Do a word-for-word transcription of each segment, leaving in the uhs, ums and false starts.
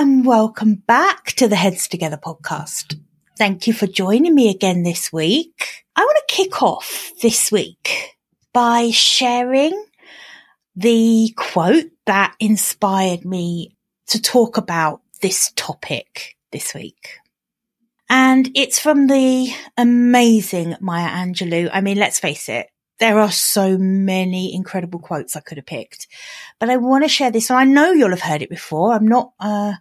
and welcome back to the Heads Together podcast. Thank you for joining me again this week. I want to kick off this week by sharing the quote that inspired me to talk about this topic this week. And it's from the amazing Maya Angelou. I mean, let's face it, there are so many incredible quotes I could have picked, but I want to share this. And I know you'll have heard it before. I'm not, uh,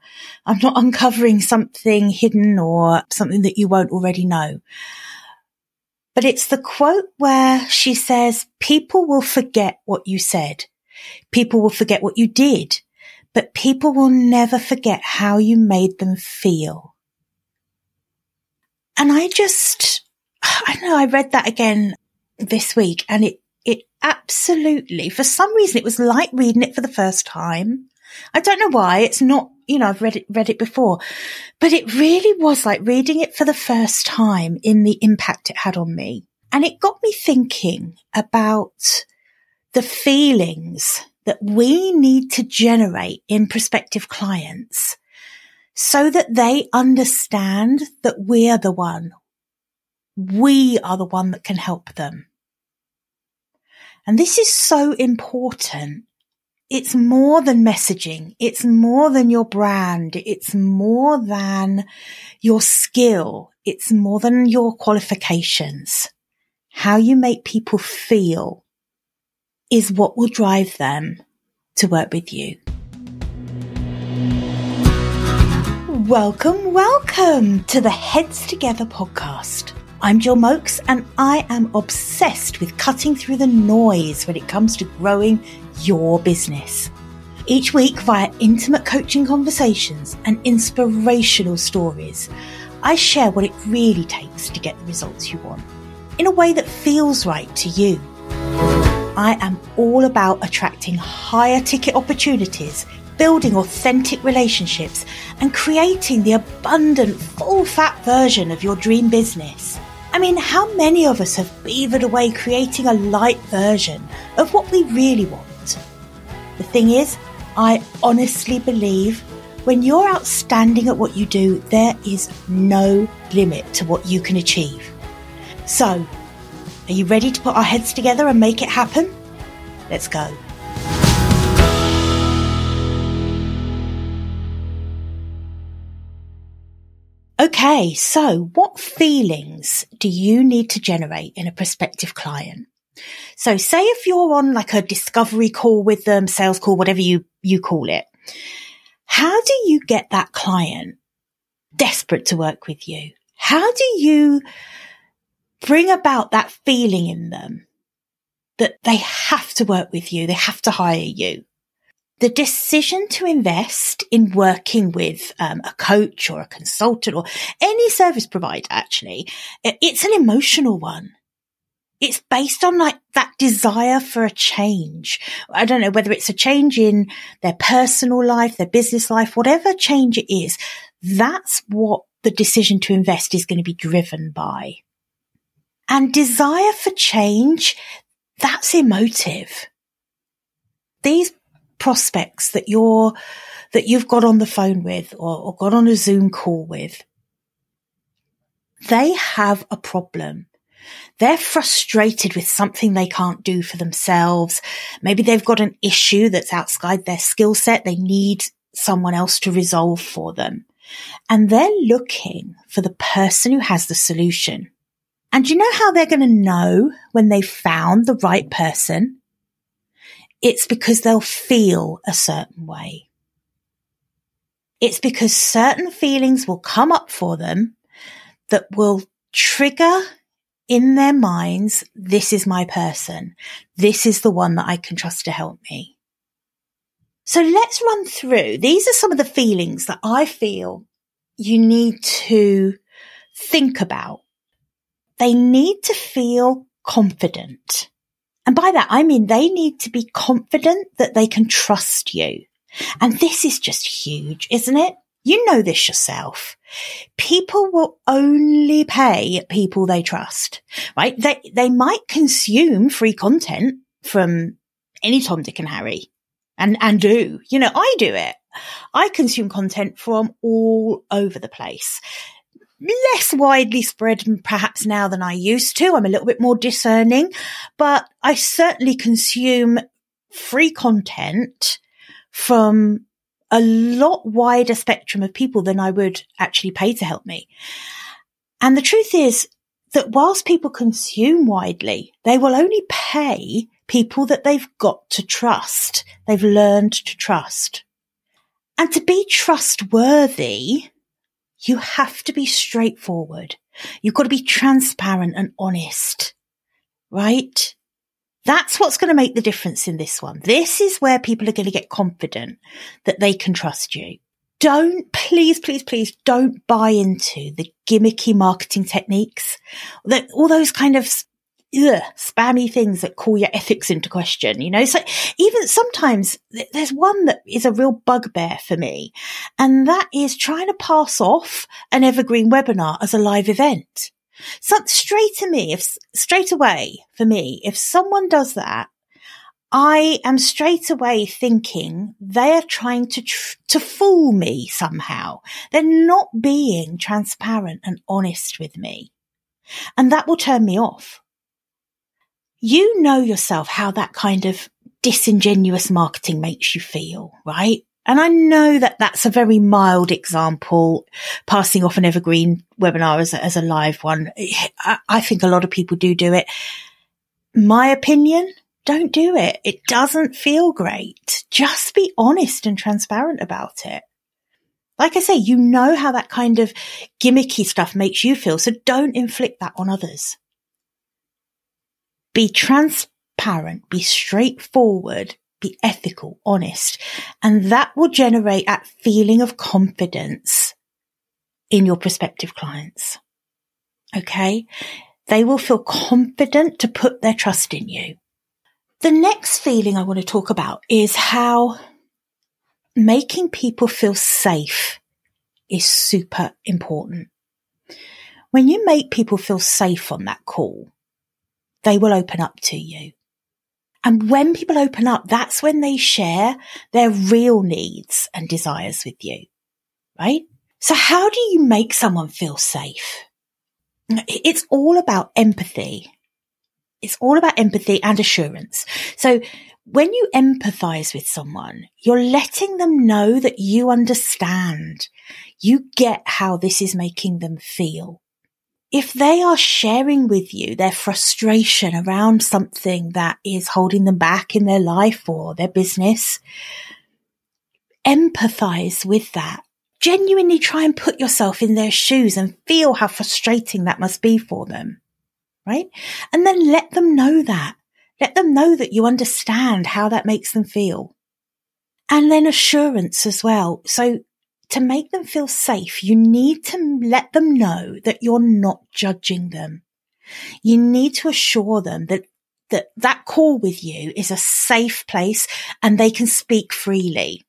I'm not uncovering something hidden or something that you won't already know. But it's the quote where she says, people will forget what you said. People will forget what you did, but people will never forget how you made them feel. And I just, I don't know, I read that again this week and it, it absolutely, for some reason, it was like reading it for the first time. I don't know why. It's not, you know, I've read it, read it before, but it really was like reading it for the first time in the impact it had on me. And it got me thinking about the feelings that we need to generate in prospective clients so that they understand that we are the one. We are the one that can help them. And this is so important. It's more than messaging. It's more than your brand. It's more than your skill. It's more than your qualifications. How you make people feel is what will drive them to work with you. Welcome, welcome to the Heads Together podcast. I'm Jill Moakes and I am obsessed with cutting through the noise when it comes to growing your business. Each week via intimate coaching conversations and inspirational stories, I share what it really takes to get the results you want in a way that feels right to you. I am all about attracting higher ticket opportunities, building authentic relationships and creating the abundant, full-fat version of your dream business. I mean, how many of us have beavered away creating a light version of what we really want? The thing is, I honestly believe when you're outstanding at what you do, there is no limit to what you can achieve. So, are you ready to put our heads together and make it happen? Let's go. Okay, so what feelings do you need to generate in a prospective client? So say if you're on like a discovery call with them, sales call, whatever you, you call it, how do you get that client desperate to work with you? How do you bring about that feeling in them that they have to work with you, they have to hire you? The decision to invest in working with um, a coach or a consultant or any service provider, actually, it's an emotional one. It's based on like that desire for a change. I don't know whether it's a change in their personal life, their business life, whatever change it is, that's what the decision to invest is going to be driven by. And desire for change, that's emotive. These prospects that you're, that you've got on the phone with or, or got on a Zoom call with, they have a problem. They're frustrated with something they can't do for themselves. Maybe they've got an issue that's outside their skill set. They need someone else to resolve for them. And they're looking for the person who has the solution. And you know how they're going to know when they've found the right person? It's because they'll feel a certain way. It's because certain feelings will come up for them that will trigger in their minds, this is my person. This is the one that I can trust to help me. So let's run through. These are some of the feelings that I feel you need to think about. They need to feel confident. And by that, I mean, they need to be confident that they can trust you. And this is just huge, isn't it? You know this yourself. People will only pay people they trust, right? They, they might consume free content from any Tom, Dick and Harry. and, and do. You know, I do it. I consume content from all over the place. Less widely spread perhaps now than I used to. I'm a little bit more discerning, but I certainly consume free content from a lot wider spectrum of people than I would actually pay to help me. And the truth is that whilst people consume widely, they will only pay people that they've got to trust. They've learned to trust. And to be trustworthy, you have to be straightforward. You've got to be transparent and honest, right? That's what's going to make the difference in this one. This is where people are going to get confident that they can trust you. Don't, please, please, please don't buy into the gimmicky marketing techniques, all those kind of ugh, spammy things that call your ethics into question, you know? So even sometimes there's one that is a real bugbear for me, and that is trying to pass off an evergreen webinar as a live event. So straight to me, if straight away for me, if someone does that, I am straight away thinking they are trying to tr- to fool me somehow. They're not being transparent and honest with me. And that will turn me off. You know yourself how that kind of disingenuous marketing makes you feel, right? And I know that that's a very mild example, passing off an evergreen webinar as a, as a live one. I, I think a lot of people do do it. My opinion? Don't do it. It doesn't feel great. Just be honest and transparent about it. Like I say, you know how that kind of gimmicky stuff makes you feel, so don't inflict that on others. Be transparent, be straightforward, be ethical, honest, and that will generate that feeling of confidence in your prospective clients. Okay? They will feel confident to put their trust in you. The next feeling I want to talk about is how making people feel safe is super important. When you make people feel safe on that call, they will open up to you. And when people open up, that's when they share their real needs and desires with you, right? So how do you make someone feel safe? It's all about empathy. It's all about empathy and assurance. So when you empathize with someone, you're letting them know that you understand. You get how this is making them feel. If they are sharing with you their frustration around something that is holding them back in their life or their business, empathize with that. Genuinely try and put yourself in their shoes and feel how frustrating that must be for them. Right? And then let them know that. Let them know that you understand how that makes them feel. And then assurance as well. So to make them feel safe, you need to let them know that you're not judging them. You need to assure them that that, that call with you is a safe place and they can speak freely.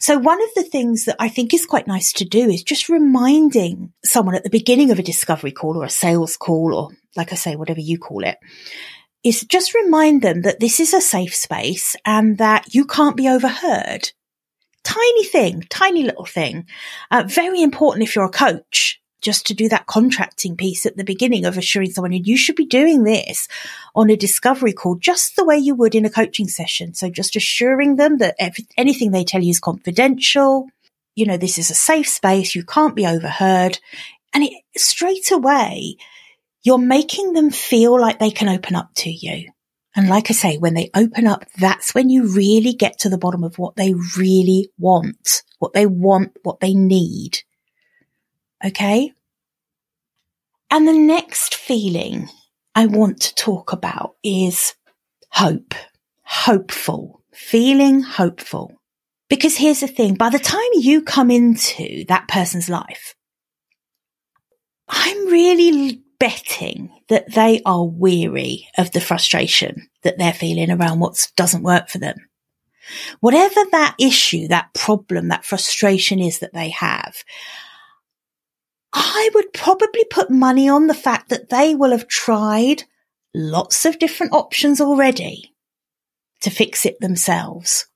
So one of the things that I think is quite nice to do is just reminding someone at the beginning of a discovery call or a sales call, or like I say, whatever you call it, is just remind them that this is a safe space and that you can't be overheard. Tiny thing, tiny little thing. Uh, very important if you're a coach, just to do that contracting piece at the beginning of assuring someone you should be doing this on a discovery call just the way you would in a coaching session. So just assuring them that if anything they tell you is confidential, you know, this is a safe space, you can't be overheard. And it, straight away, you're making them feel like they can open up to you. And like I say, when they open up, that's when you really get to the bottom of what they really want, what they want, what they need. Okay. And the next feeling I want to talk about is hope, hopeful, feeling hopeful. Because here's the thing, by the time you come into that person's life, I'm really betting that they are weary of the frustration that they're feeling around what doesn't work for them. Whatever that issue, that problem, that frustration is that they have, I would probably put money on the fact that they will have tried lots of different options already to fix it themselves.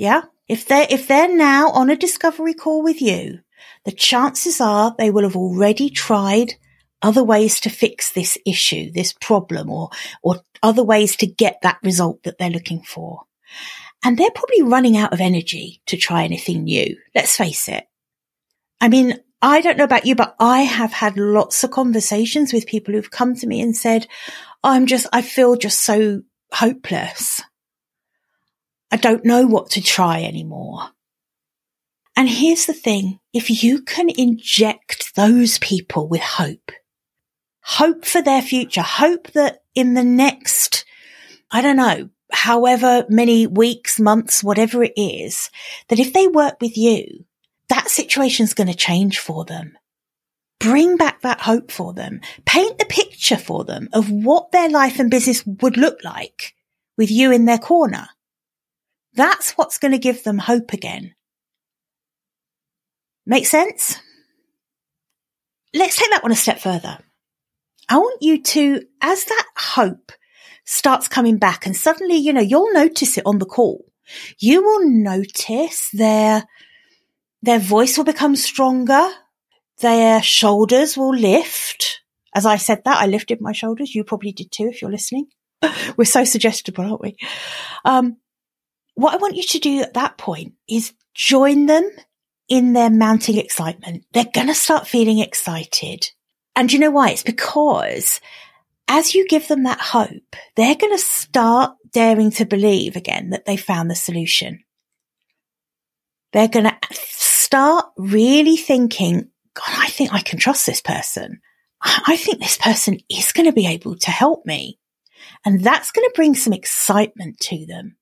Yeah. If they're, if they're now on a discovery call with you, the chances are they will have already tried other ways to fix this issue, this problem, or, or other ways to get that result that they're looking for. And they're probably running out of energy to try anything new. Let's face it. I mean, I don't know about you, but I have had lots of conversations with people who've come to me and said, I'm just, I feel just so hopeless. I don't know what to try anymore. And here's the thing. If you can inject those people with hope, hope for their future, hope that in the next, I don't know, however many weeks, months, whatever it is, that if they work with you, that situation's going to change for them. Bring back that hope for them. Paint the picture for them of what their life and business would look like with you in their corner. That's what's going to give them hope again. Make sense? Let's take that one a step further. I want you to, as that hope starts coming back and suddenly, you know, you'll notice it on the call. You will notice their... Their voice will become stronger. Their shoulders will lift. As I said that, I lifted my shoulders. You probably did too if you're listening. We're so suggestible, aren't we? Um, what I want you to do at that point is join them in their mounting excitement. They're going to start feeling excited. And you know why? It's because as you give them that hope, they're going to start daring to believe again that they found the solution. They're going to start really thinking, God, I think I can trust this person. I think this person is going to be able to help me. And that's going to bring some excitement to them.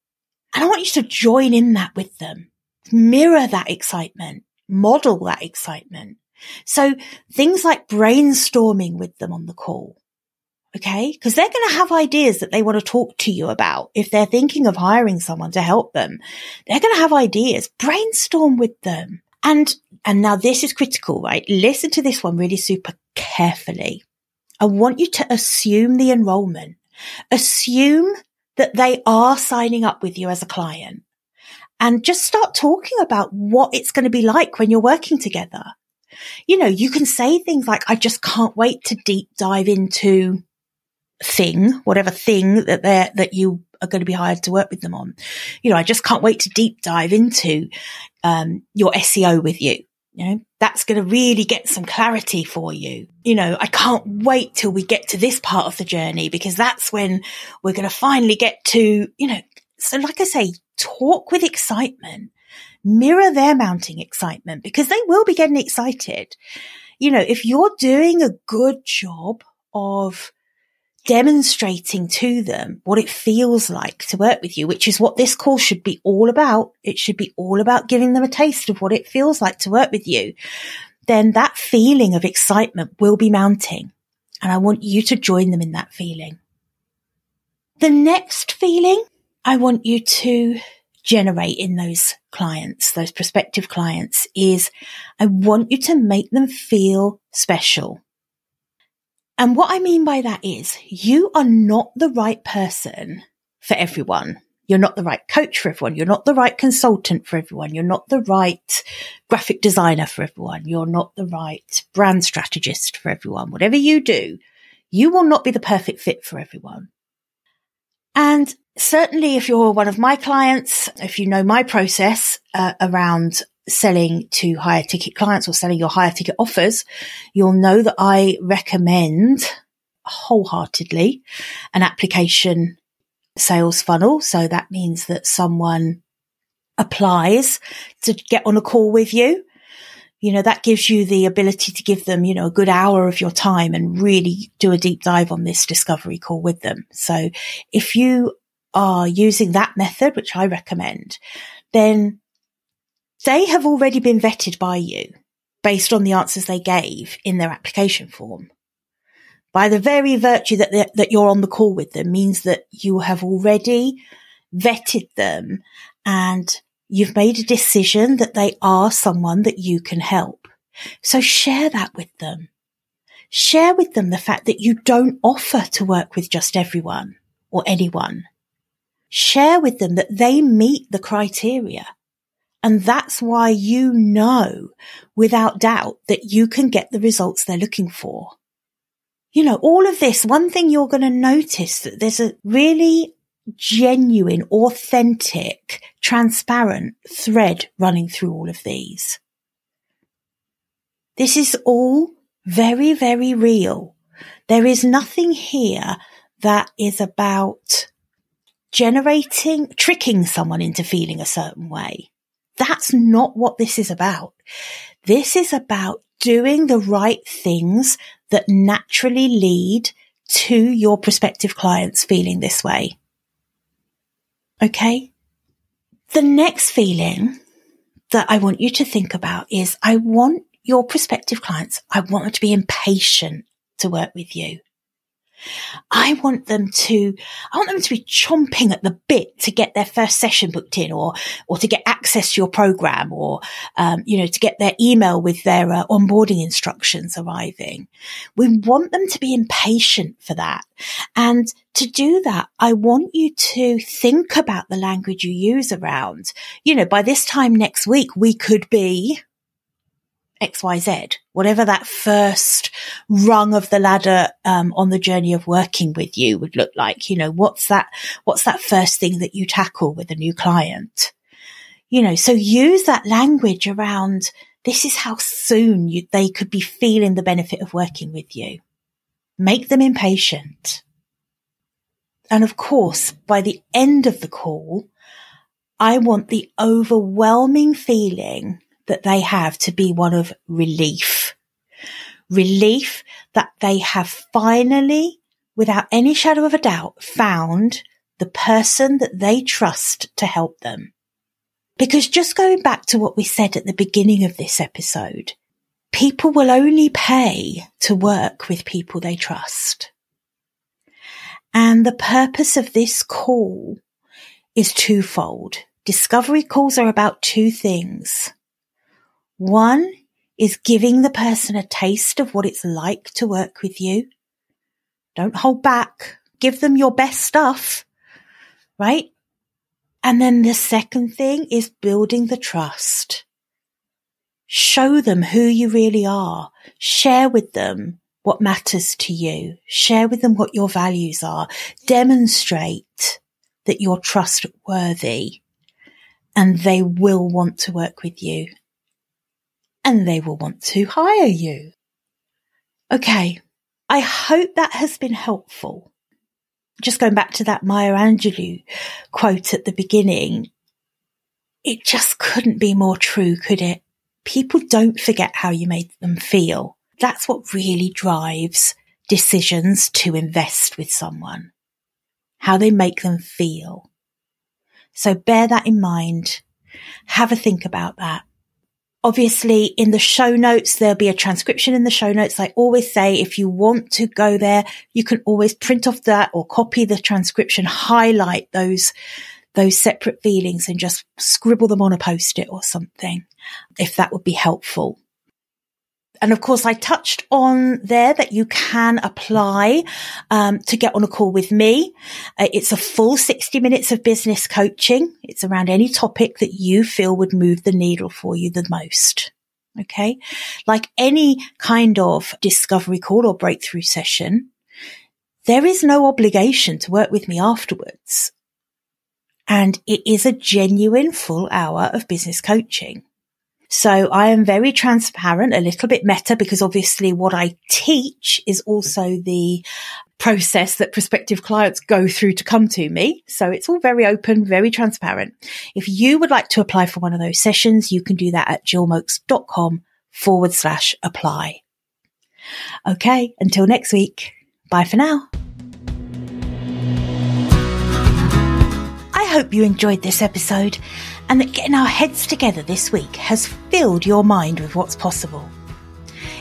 And I want you to join in that with them. Mirror that excitement. Model that excitement. So things like brainstorming with them on the call. Okay? Because they're going to have ideas that they want to talk to you about. If they're thinking of hiring someone to help them, they're going to have ideas. Brainstorm with them. And, and now this is critical, right? Listen to this one really super carefully. I want you to assume the enrollment. Assume that they are signing up with you as a client and just start talking about what it's going to be like when you're working together. You know, you can say things like, I just can't wait to deep dive into thing, whatever thing that they're, that you are going to be hired to work with them on. You know, I just can't wait to deep dive into, um, your S E O with you. You know, that's going to really get some clarity for you. You know, I can't wait till we get to this part of the journey because that's when we're going to finally get to, you know, so like I say, talk with excitement, mirror their mounting excitement because they will be getting excited. You know, if you're doing a good job of demonstrating to them what it feels like to work with you, which is what this call should be all about. It should be all about giving them a taste of what it feels like to work with you. Then that feeling of excitement will be mounting. And I want you to join them in that feeling. The next feeling I want you to generate in those clients, those prospective clients, is I want you to make them feel special. And what I mean by that is you are not the right person for everyone. You're not the right coach for everyone. You're not the right consultant for everyone. You're not the right graphic designer for everyone. You're not the right brand strategist for everyone. Whatever you do, you will not be the perfect fit for everyone. And certainly if you're one of my clients, if you know my process uh, around selling to higher ticket clients or selling your higher ticket offers, you'll know that I recommend wholeheartedly an application sales funnel. So that means that someone applies to get on a call with you. You know, that gives you the ability to give them, you know, a good hour of your time and really do a deep dive on this discovery call with them. So if you are using that method, which I recommend, then they have already been vetted by you based on the answers they gave in their application form. By the very virtue that that you're on the call with them means that you have already vetted them and you've made a decision that they are someone that you can help. So share that with them. Share with them the fact that you don't offer to work with just everyone or anyone. Share with them that they meet the criteria. And that's why you know, without doubt, that you can get the results they're looking for. You know, all of this, one thing you're going to notice that there's a really genuine, authentic, transparent thread running through all of these. This is all very, very real. There is nothing here that is about generating, tricking someone into feeling a certain way. That's not what this is about. This is about doing the right things that naturally lead to your prospective clients feeling this way. Okay? The next feeling that I want you to think about is I want your prospective clients, I want them to be impatient to work with you. I want them to, I want them to be chomping at the bit to get their first session booked in or, or to get access to your program or, um, you know, to get their email with their uh, onboarding instructions arriving. We want them to be impatient for that. And to do that, I want you to think about the language you use around, you know, by this time next week, we could be X Y Z, whatever that first rung of the ladder um, on the journey of working with you would look like. You know, what's that, what's that first thing that you tackle with a new client? You know, so use that language around this is how soon you, they could be feeling the benefit of working with you. Make them impatient. And of course, by the end of the call, I want the overwhelming feeling that they have to be one of relief. Relief that they have finally, without any shadow of a doubt, found the person that they trust to help them. Because just going back to what we said at the beginning of this episode, people will only pay to work with people they trust. And the purpose of this call is twofold. Discovery calls are about two things. One is giving the person a taste of what it's like to work with you. Don't hold back. Give them your best stuff, right? And then the second thing is building the trust. Show them who you really are. Share with them what matters to you. Share with them what your values are. Demonstrate that you're trustworthy and they will want to work with you. And they will want to hire you. Okay, I hope that has been helpful. Just going back to that Maya Angelou quote at the beginning, it just couldn't be more true, could it? People don't forget how you made them feel. That's what really drives decisions to invest with someone, how they make them feel. So bear that in mind. Have a think about that. Obviously, in the show notes, there'll be a transcription in the show notes. I always say if you want to go there, you can always print off that or copy the transcription, highlight those those separate feelings and just scribble them on a post-it or something, if that would be helpful. And of course, I touched on there that you can apply um, to get on a call with me. Uh, it's a full sixty minutes of business coaching. It's around any topic that you feel would move the needle for you the most. Okay. Like any kind of discovery call or breakthrough session, there is no obligation to work with me afterwards. And it is a genuine full hour of business coaching. So I am very transparent, a little bit meta, because obviously what I teach is also the process that prospective clients go through to come to me. So it's all very open, very transparent. If you would like to apply for one of those sessions, you can do that at jillmoakes.com forward slash apply. Okay, until next week. Bye for now. I hope you enjoyed this episode and that getting our heads together this week has filled your mind with what's possible.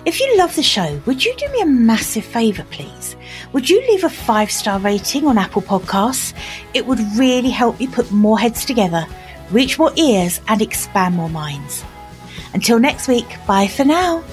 If you love the show, would you do me a massive favour, please? Would you leave a five-star rating on Apple Podcasts? It would really help me put more heads together, reach more ears and expand more minds. Until next week, bye for now.